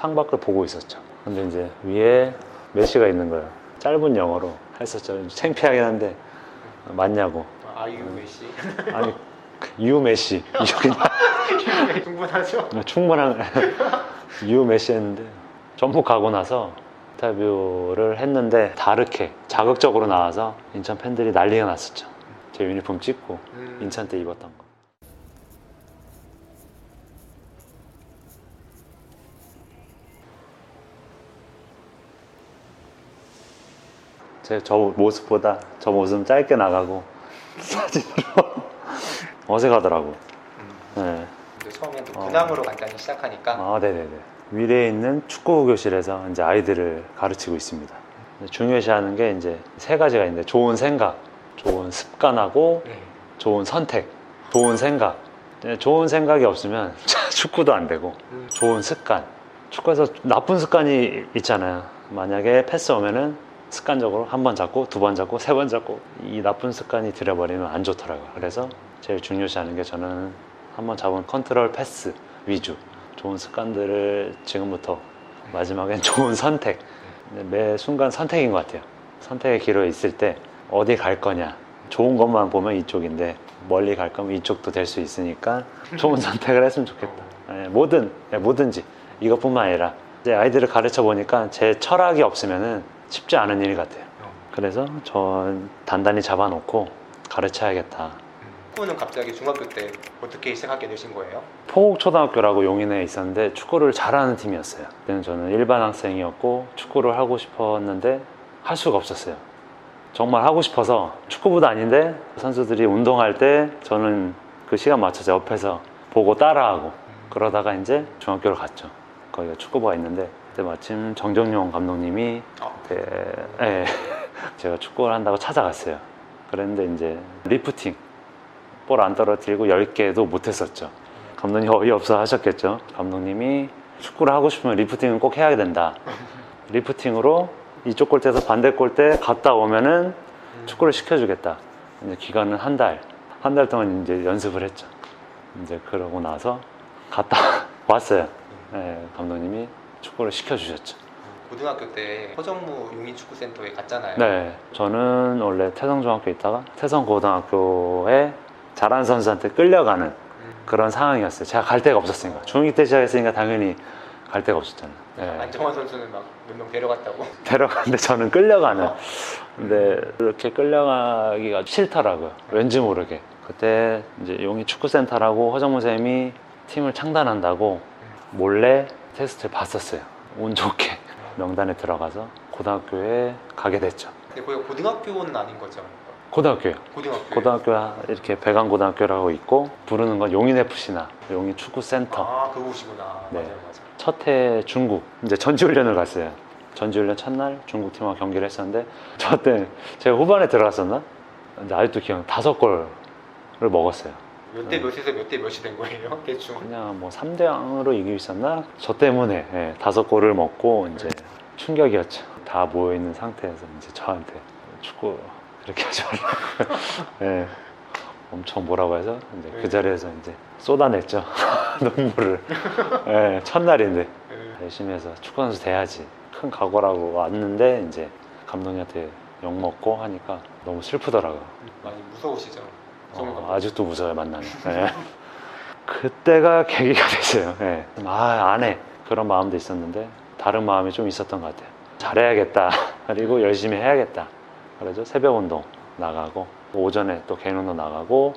창밖을 보고 있었죠. 근데 이제 위에 메시가 있는 거예요. 짧은 영어로 했었죠. 창피하긴 한데 맞냐고. Are you 메시? 아니, you 메시. 충분하죠? 충분한 you 메시 했는데 전북 가고 나서 인터뷰를 했는데 다르게 자극적으로 나와서 인천 팬들이 난리가 났었죠. 제 유니폼 찍고 인천 때 입었던 거. 제 저 모습보다 저 모습은 짧게 나가고 사진으로 어색하더라고. 네. 처음에 근황으로 간단히 시작하니까. 아, 네네네. 위례에 있는 축구 교실에서 이제 아이들을 가르치고 있습니다. 중요시하는 게 이제 세 가지가 있는데 좋은 생각, 좋은 습관하고 좋은 선택, 좋은 생각. 좋은 생각이 없으면 축구도 안 되고 좋은 습관. 축구에서 나쁜 습관이 있잖아요. 만약에 패스 오면은 습관적으로 한 번 잡고 두 번 잡고 세 번 잡고 이 나쁜 습관이 들여버리면 안 좋더라고요. 그래서 제일 중요시하는 게 저는 한번 잡은 컨트롤 패스 위주. 좋은 습관들을 지금부터 마지막엔 좋은 선택. 매 순간 선택인 것 같아요. 선택의 기로에 있을 때 어디 갈 거냐. 좋은 것만 보면 이쪽인데 멀리 갈 거면 이쪽도 될 수 있으니까 좋은 선택을 했으면 좋겠다. 뭐든지 이것뿐만 아니라 이제 아이들을 가르쳐 보니까 제 철학이 없으면은 쉽지 않은 일 같아요. 그래서 전 단단히 잡아놓고 가르쳐야겠다. 축구는 갑자기 중학교 때 어떻게 시작하게 되신 거예요? 포곡초등학교라고 용인에 있었는데 축구를 잘하는 팀이었어요. 그때는 저는 일반 학생이었고 축구를 하고 싶었는데 할 수가 없었어요. 정말 하고 싶어서 축구부도 아닌데 선수들이 운동할 때 저는 그 시간 맞춰서 옆에서 보고 따라하고 그러다가 이제 중학교를 갔죠. 거기가 축구부가 있는데 그때 마침 정정용 감독님이 제가 축구를 한다고 찾아갔어요. 그랬는데 이제 리프팅 볼 안 떨어뜨리고 10개도 못했었죠. 감독님 어이없어 하셨겠죠. 감독님이 축구를 하고 싶으면 리프팅은 꼭 해야 된다. 리프팅으로 이쪽 골대에서 반대 골대 갔다 오면은 축구를 시켜주겠다. 이제 기간은 한 달 동안 이제 연습을 했죠. 이제 그러고 나서 갔다 왔어요. 네, 감독님이 축구를 시켜주셨죠. 고등학교 때 허정무 용인 축구센터에 갔잖아요. 네, 저는 원래 태성중학교에 있다가 태성고등학교에 잘하는 선수한테 끌려가는 그런 상황이었어요. 제가 갈 데가 없었으니까. 중2 때 시작했으니까 당연히 갈 데가 없었잖아요. 네. 안정환 선수는 막 몇 명 데려갔다고? 데려갔는데 저는 끌려가는. 근데 이렇게 끌려가기가 싫더라고요. 왠지 모르게. 그때 이제 용인 축구센터라고 허정무 쌤이 팀을 창단한다고 몰래 테스트를 봤었어요. 운 좋게 명단에 들어가서 고등학교에 가게 됐죠. 근데 거기 고등학교는 아닌 거죠? 고등학교요. 고등학교 이렇게 배관 고등학교라고 있고 부르는 건 용인 FC나 용인 축구센터. 아, 그곳이구나. 네. 맞아요, 맞아요. 첫 해 중국 이제 전지훈련을 갔어요. 전지훈련 첫날 중국 팀하고 경기를 했었는데 저 때 제가 후반에 들어갔었나? 근데 아직도 기억. 5골을 먹었어요. 몇 대 몇에서 몇 대 몇이 된 거예요? 대충? 그냥 뭐 3대0으로 이기고 있었나? 저 때문에 5골을 먹고 이제 충격이었죠. 다 모여 있는 상태에서 이제 저한테 축구 이렇게 하지 말라고. 네. 엄청 뭐라고 해서 이제 그 자리에서 이제 쏟아냈죠. 눈물을. 네, 첫날인데. 열심히 해서 축구선수 돼야지. 큰 각오라고 왔는데 이제 감독님한테 욕먹고 하니까 너무 슬프더라고요. 많이 무서우시죠? 아직도 무서워요, 만나면. 네. 그때가 계기가 됐어요. 네. 아, 안 해. 그런 마음도 있었는데 다른 마음이 좀 있었던 것 같아요. 잘해야겠다. 그리고 열심히 해야겠다. 그래서 새벽 운동 나가고 오전에 또 개인 운동 나가고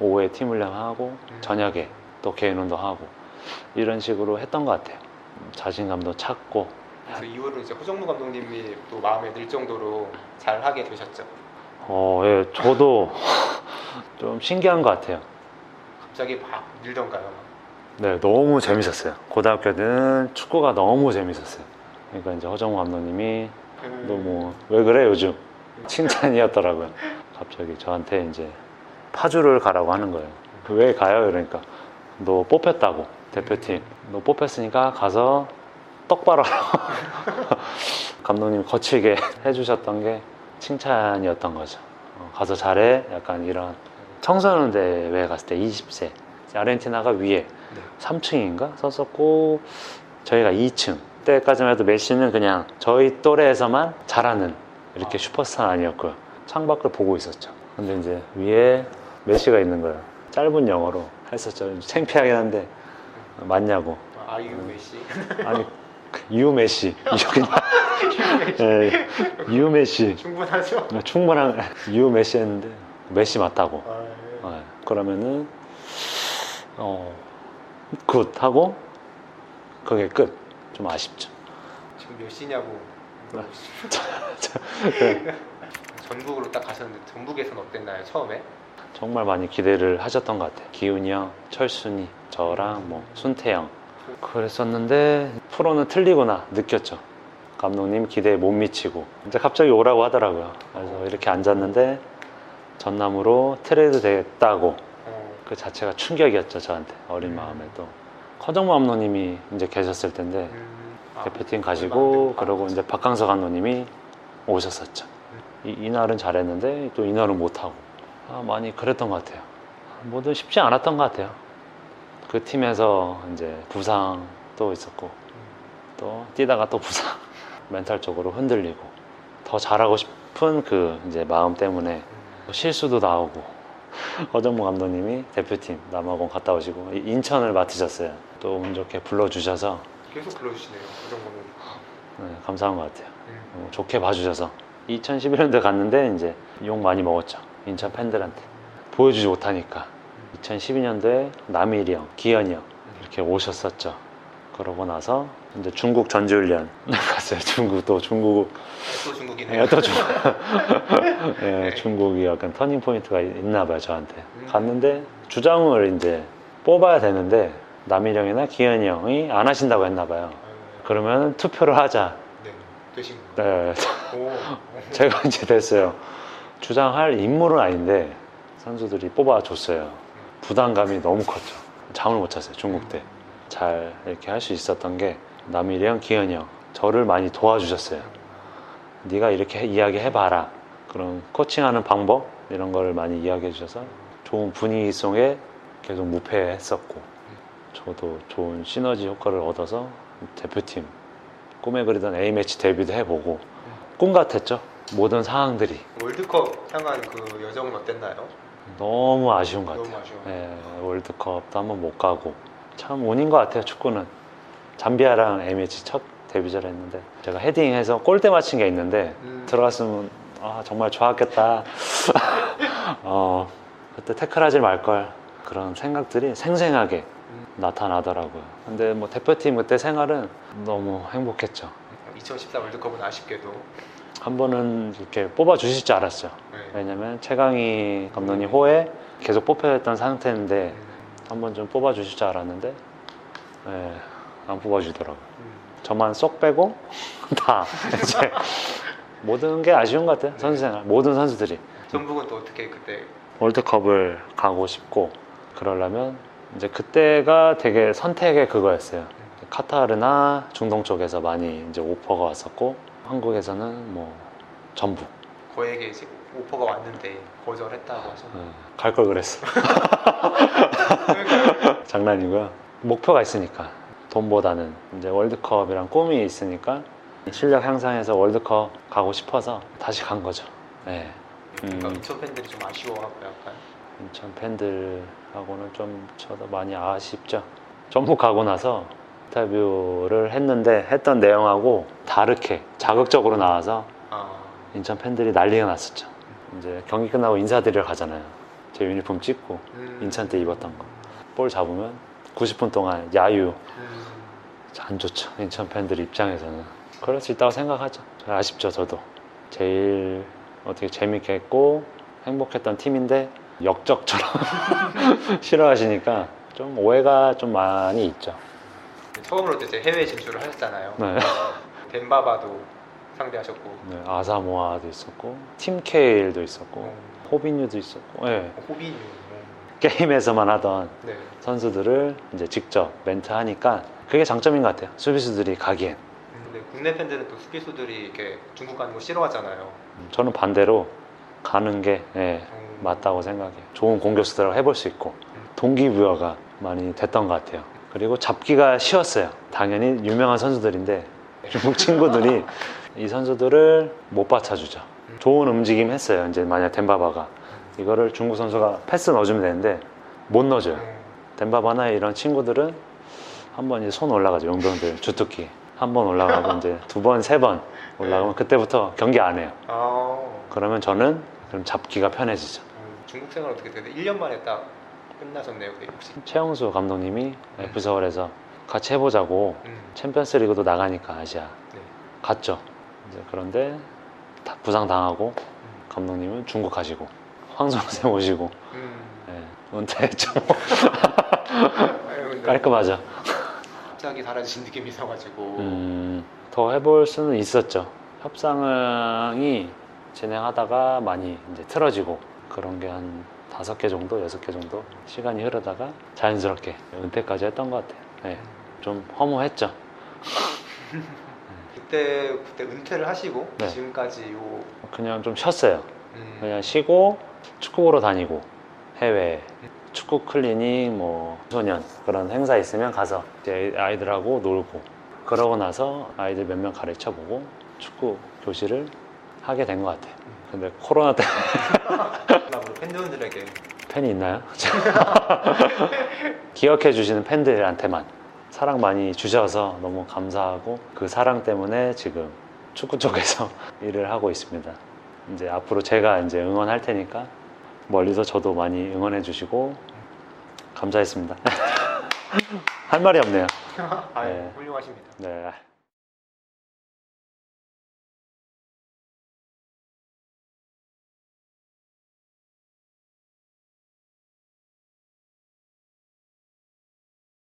오후에 팀 훈련하고 저녁에 또 개인 운동하고 이런 식으로 했던 것 같아요. 자신감도 찾고. 그래서 이후로 이제 허정무 감독님이 또 마음에 들 정도로 잘 하게 되셨죠? 예, 저도 좀 신기한 것 같아요. 갑자기 막 늘던가요? 네, 너무 재밌었어요. 고등학교는 축구가 너무 재밌었어요. 그러니까 이제 허정무 감독님이 너무 왜 그래 요즘? 칭찬이었더라고요. 갑자기 저한테 이제 파주를 가라고 하는 거예요. 왜 가요? 이러니까 너 뽑혔다고 대표팀. 너 뽑혔으니까 가서 똑바로 하라고. 감독님 거칠게 해주셨던 게 칭찬이었던 거죠. 가서 잘해. 약간 이런 청소년 대회에 갔을 때 20세 아르헨티나가 위에 3층인가 썼었고 저희가 2층 때까지만 해도 메시는 그냥 저희 또래에서만 잘하는 이렇게 슈퍼스타는 아니었고요. 창밖을 보고 있었죠. 근데 이제 위에 메시가 있는 거예요. 짧은 영어로 했었죠. 창피하긴 한데 맞냐고. Are you 메시? 아니, you 메시. 네, you 메시. 충분하죠? 충분한 you 메시 했는데 메시 맞다고. 아, 예. 네, 그러면은 굿 하고 그게 끝. 좀 아쉽죠. 지금 몇 시냐고. 네. 전북으로 딱 가셨는데 전북에서는 어땠나요? 처음에? 정말 많이 기대를 하셨던 것 같아요. 기훈이 형, 철순이, 저랑 뭐 순태 형 그랬었는데 프로는 틀리구나 느꼈죠. 감독님 기대에 못 미치고 이제 갑자기 오라고 하더라고요. 그래서 이렇게 앉았는데 전남으로 트레이드 되겠다고 그 자체가 충격이었죠. 저한테 어린 마음에도. 허정무 감독님이 이제 계셨을 텐데 대표팀 가시고 그러고 이제 박강서 감독님이 오셨었죠. 이날은 잘했는데 또 이날은 못하고 많이 그랬던 것 같아요. 뭐든 쉽지 않았던 것 같아요. 그 팀에서 이제 부상도 있었고 또 뛰다가 또 부상 멘탈적으로 흔들리고 더 잘하고 싶은 그 이제 마음 때문에 실수도 나오고 허정무 감독님이 대표팀 남아공 갔다 오시고 인천을 맡으셨어요. 또 운 좋게 불러주셔서 계속 불러주시네요. 허정무 감독님. 네, 감사한 것 같아요. 좋게 봐주셔서 2011년도에 갔는데 이제 욕 많이 먹었죠. 인천 팬들한테 보여주지 못하니까 2012년도에 남일이 형, 기현이 형 이렇게 오셨었죠. 그러고 나서 이제 중국 전지훈련 갔어요. 중국 또 중국이네요. 네, 또 중국. 네, 네. 중국이 약간 터닝 포인트가 있나 봐요 저한테. 갔는데 주장을 이제 뽑아야 되는데 남일이 형이나 기현이 형이 안 하신다고 했나 봐요. 그러면 투표를 하자. 네, 되신 거예요? 네. 제가 이제 됐어요. 주장할 인물은 아닌데 선수들이 뽑아줬어요. 부담감이 너무 컸죠. 잠을 못 잤어요. 중국 때 잘 이렇게 할 수 있었던 게 남일이 형, 기현이 형 저를 많이 도와주셨어요. 네가 이렇게 이야기해봐라. 그런 코칭하는 방법 이런 거를 많이 이야기해 주셔서 좋은 분위기 속에 계속 무패했었고 저도 좋은 시너지 효과를 얻어서 대표팀 꿈에 그리던 A매치 데뷔도 해보고 꿈 같았죠. 모든 상황들이. 월드컵 향한 그 여정은 어땠나요? 너무 아쉬운 것 같아요. 예, 월드컵도 한번 못 가고 참 운인 것 같아요. 축구는 잠비아랑 MH 첫 데뷔전을 했는데 제가 헤딩해서 골대 맞힌 게 있는데 들어갔으면 아 정말 좋았겠다. 그때 태클하지 말걸. 그런 생각들이 생생하게 나타나더라고요. 근데 뭐 대표팀 그때 생활은 너무 행복했죠. 2014 월드컵은 아쉽게도 한 번은 이렇게 뽑아주실 줄 알았어요. 왜냐면 최강희 감독님 호에 계속 뽑혀있던 상태인데 한 번 좀 뽑아주실 줄 알았는데 네, 안 뽑아주더라고요. 저만 쏙 빼고 다 이제 모든 게 아쉬운 것 같아요. 선수 생활 모든 선수들이. 전북은 또 어떻게 그때 월드컵을 가고 싶고 그러려면 이제 그때가 되게 선택의 그거였어요. 카타르나 중동 쪽에서 많이 이제 오퍼가 왔었고 한국에서는 뭐 전북. 거액의 오퍼가 왔는데 거절했다고 해서 갈 걸 그랬어. 장난이고요. 목표가 있으니까 돈보다는 이제 월드컵이란 꿈이 있으니까 실력 향상해서 월드컵 가고 싶어서 다시 간 거죠. 네. 그러니까 인천 팬들이 좀 아쉬워하고 약간. 인천 팬들하고는 좀 저도 많이 아쉽죠. 전북 가고 나서. 인터뷰를 했는데 했던 내용하고 다르게 자극적으로 나와서 인천 팬들이 난리가 났었죠. 이제 경기 끝나고 인사드리러 가잖아요. 제 유니폼 찍고 인천 때 입었던 거. 볼 잡으면 90분 동안 야유. 안 좋죠. 인천 팬들 입장에서는. 그럴 수 있다고 생각하죠. 아쉽죠. 저도. 제일 어떻게 재밌게 했고 행복했던 팀인데 역적처럼 싫어하시니까 좀 오해가 좀 많이 있죠. 처음으로 이제 해외 진출을 하셨잖아요. 네. 뎀바 바도 상대하셨고, 네, 아사모아도 있었고, 팀 케일도 있었고, 호빈유도 있었고, 네. 호빈유 게임에서만 하던 네. 선수들을 이제 직접 멘트하니까 그게 장점인 것 같아요. 수비수들이 가기엔. 근데 국내 팬들은 또 수비수들이 이렇게 중국 가는 거 싫어하잖아요. 저는 반대로 가는 게 네, 맞다고 생각해요. 좋은 공격수들하고 해볼 수 있고 동기부여가 많이 됐던 것 같아요. 그리고 잡기가 쉬웠어요. 당연히 유명한 선수들인데 중국 친구들이 이 선수들을 못 받쳐주죠. 좋은 움직임 했어요. 이제 만약 뎀바바가 이거를 중국 선수가 패스 넣어주면 되는데 못 넣어줘요. 뎀바바나 이런 친구들은 한번 이제 손 올라가죠. 용병들 주특기 한 번 올라가고 이제 두 번, 세 번 올라가면 그때부터 경기 안 해요. 그러면 저는 그럼 잡기가 편해지죠. 중국 생활 어떻게 되는데 1년 만에 딱 끝나셨네요. 혹시 최영수 감독님이 F서울에서 같이 해보자고 챔피언스리그도 나가니까 아시아 갔죠. 이제 그런데 다 부상당하고 감독님은 중국 가시고 황선생 오시고 은퇴했죠. 깔끔하죠. 갑자기 달라진 느낌이 있어가지고 더 해볼 수는 있었죠. 협상이 진행하다가 많이 이제 틀어지고 그런 게 한 5개 정도, 6개 정도 시간이 흐르다가 자연스럽게 은퇴까지 했던 것 같아요. 네, 좀 허무했죠. 그때 은퇴를 하시고 네. 지금까지 요 그냥 좀 쉬었어요. 그냥 쉬고 축구부로 다니고 해외 축구 클리닉 뭐 소년 그런 행사 있으면 가서 이제 아이들하고 놀고 그러고 나서 아이들 몇 명 가르쳐 보고 축구 교실을 하게 된 것 같아요. 근데 코로나 때문에 팬분들에게 팬이 있나요? 기억해 주시는 팬들한테만 사랑 많이 주셔서 너무 감사하고 그 사랑 때문에 지금 축구 쪽에서 일을 하고 있습니다. 이제 앞으로 제가 이제 응원할 테니까 멀리서 저도 많이 응원해 주시고 감사했습니다. 할 말이 없네요. 아, 네. 훌륭하십니다. 네.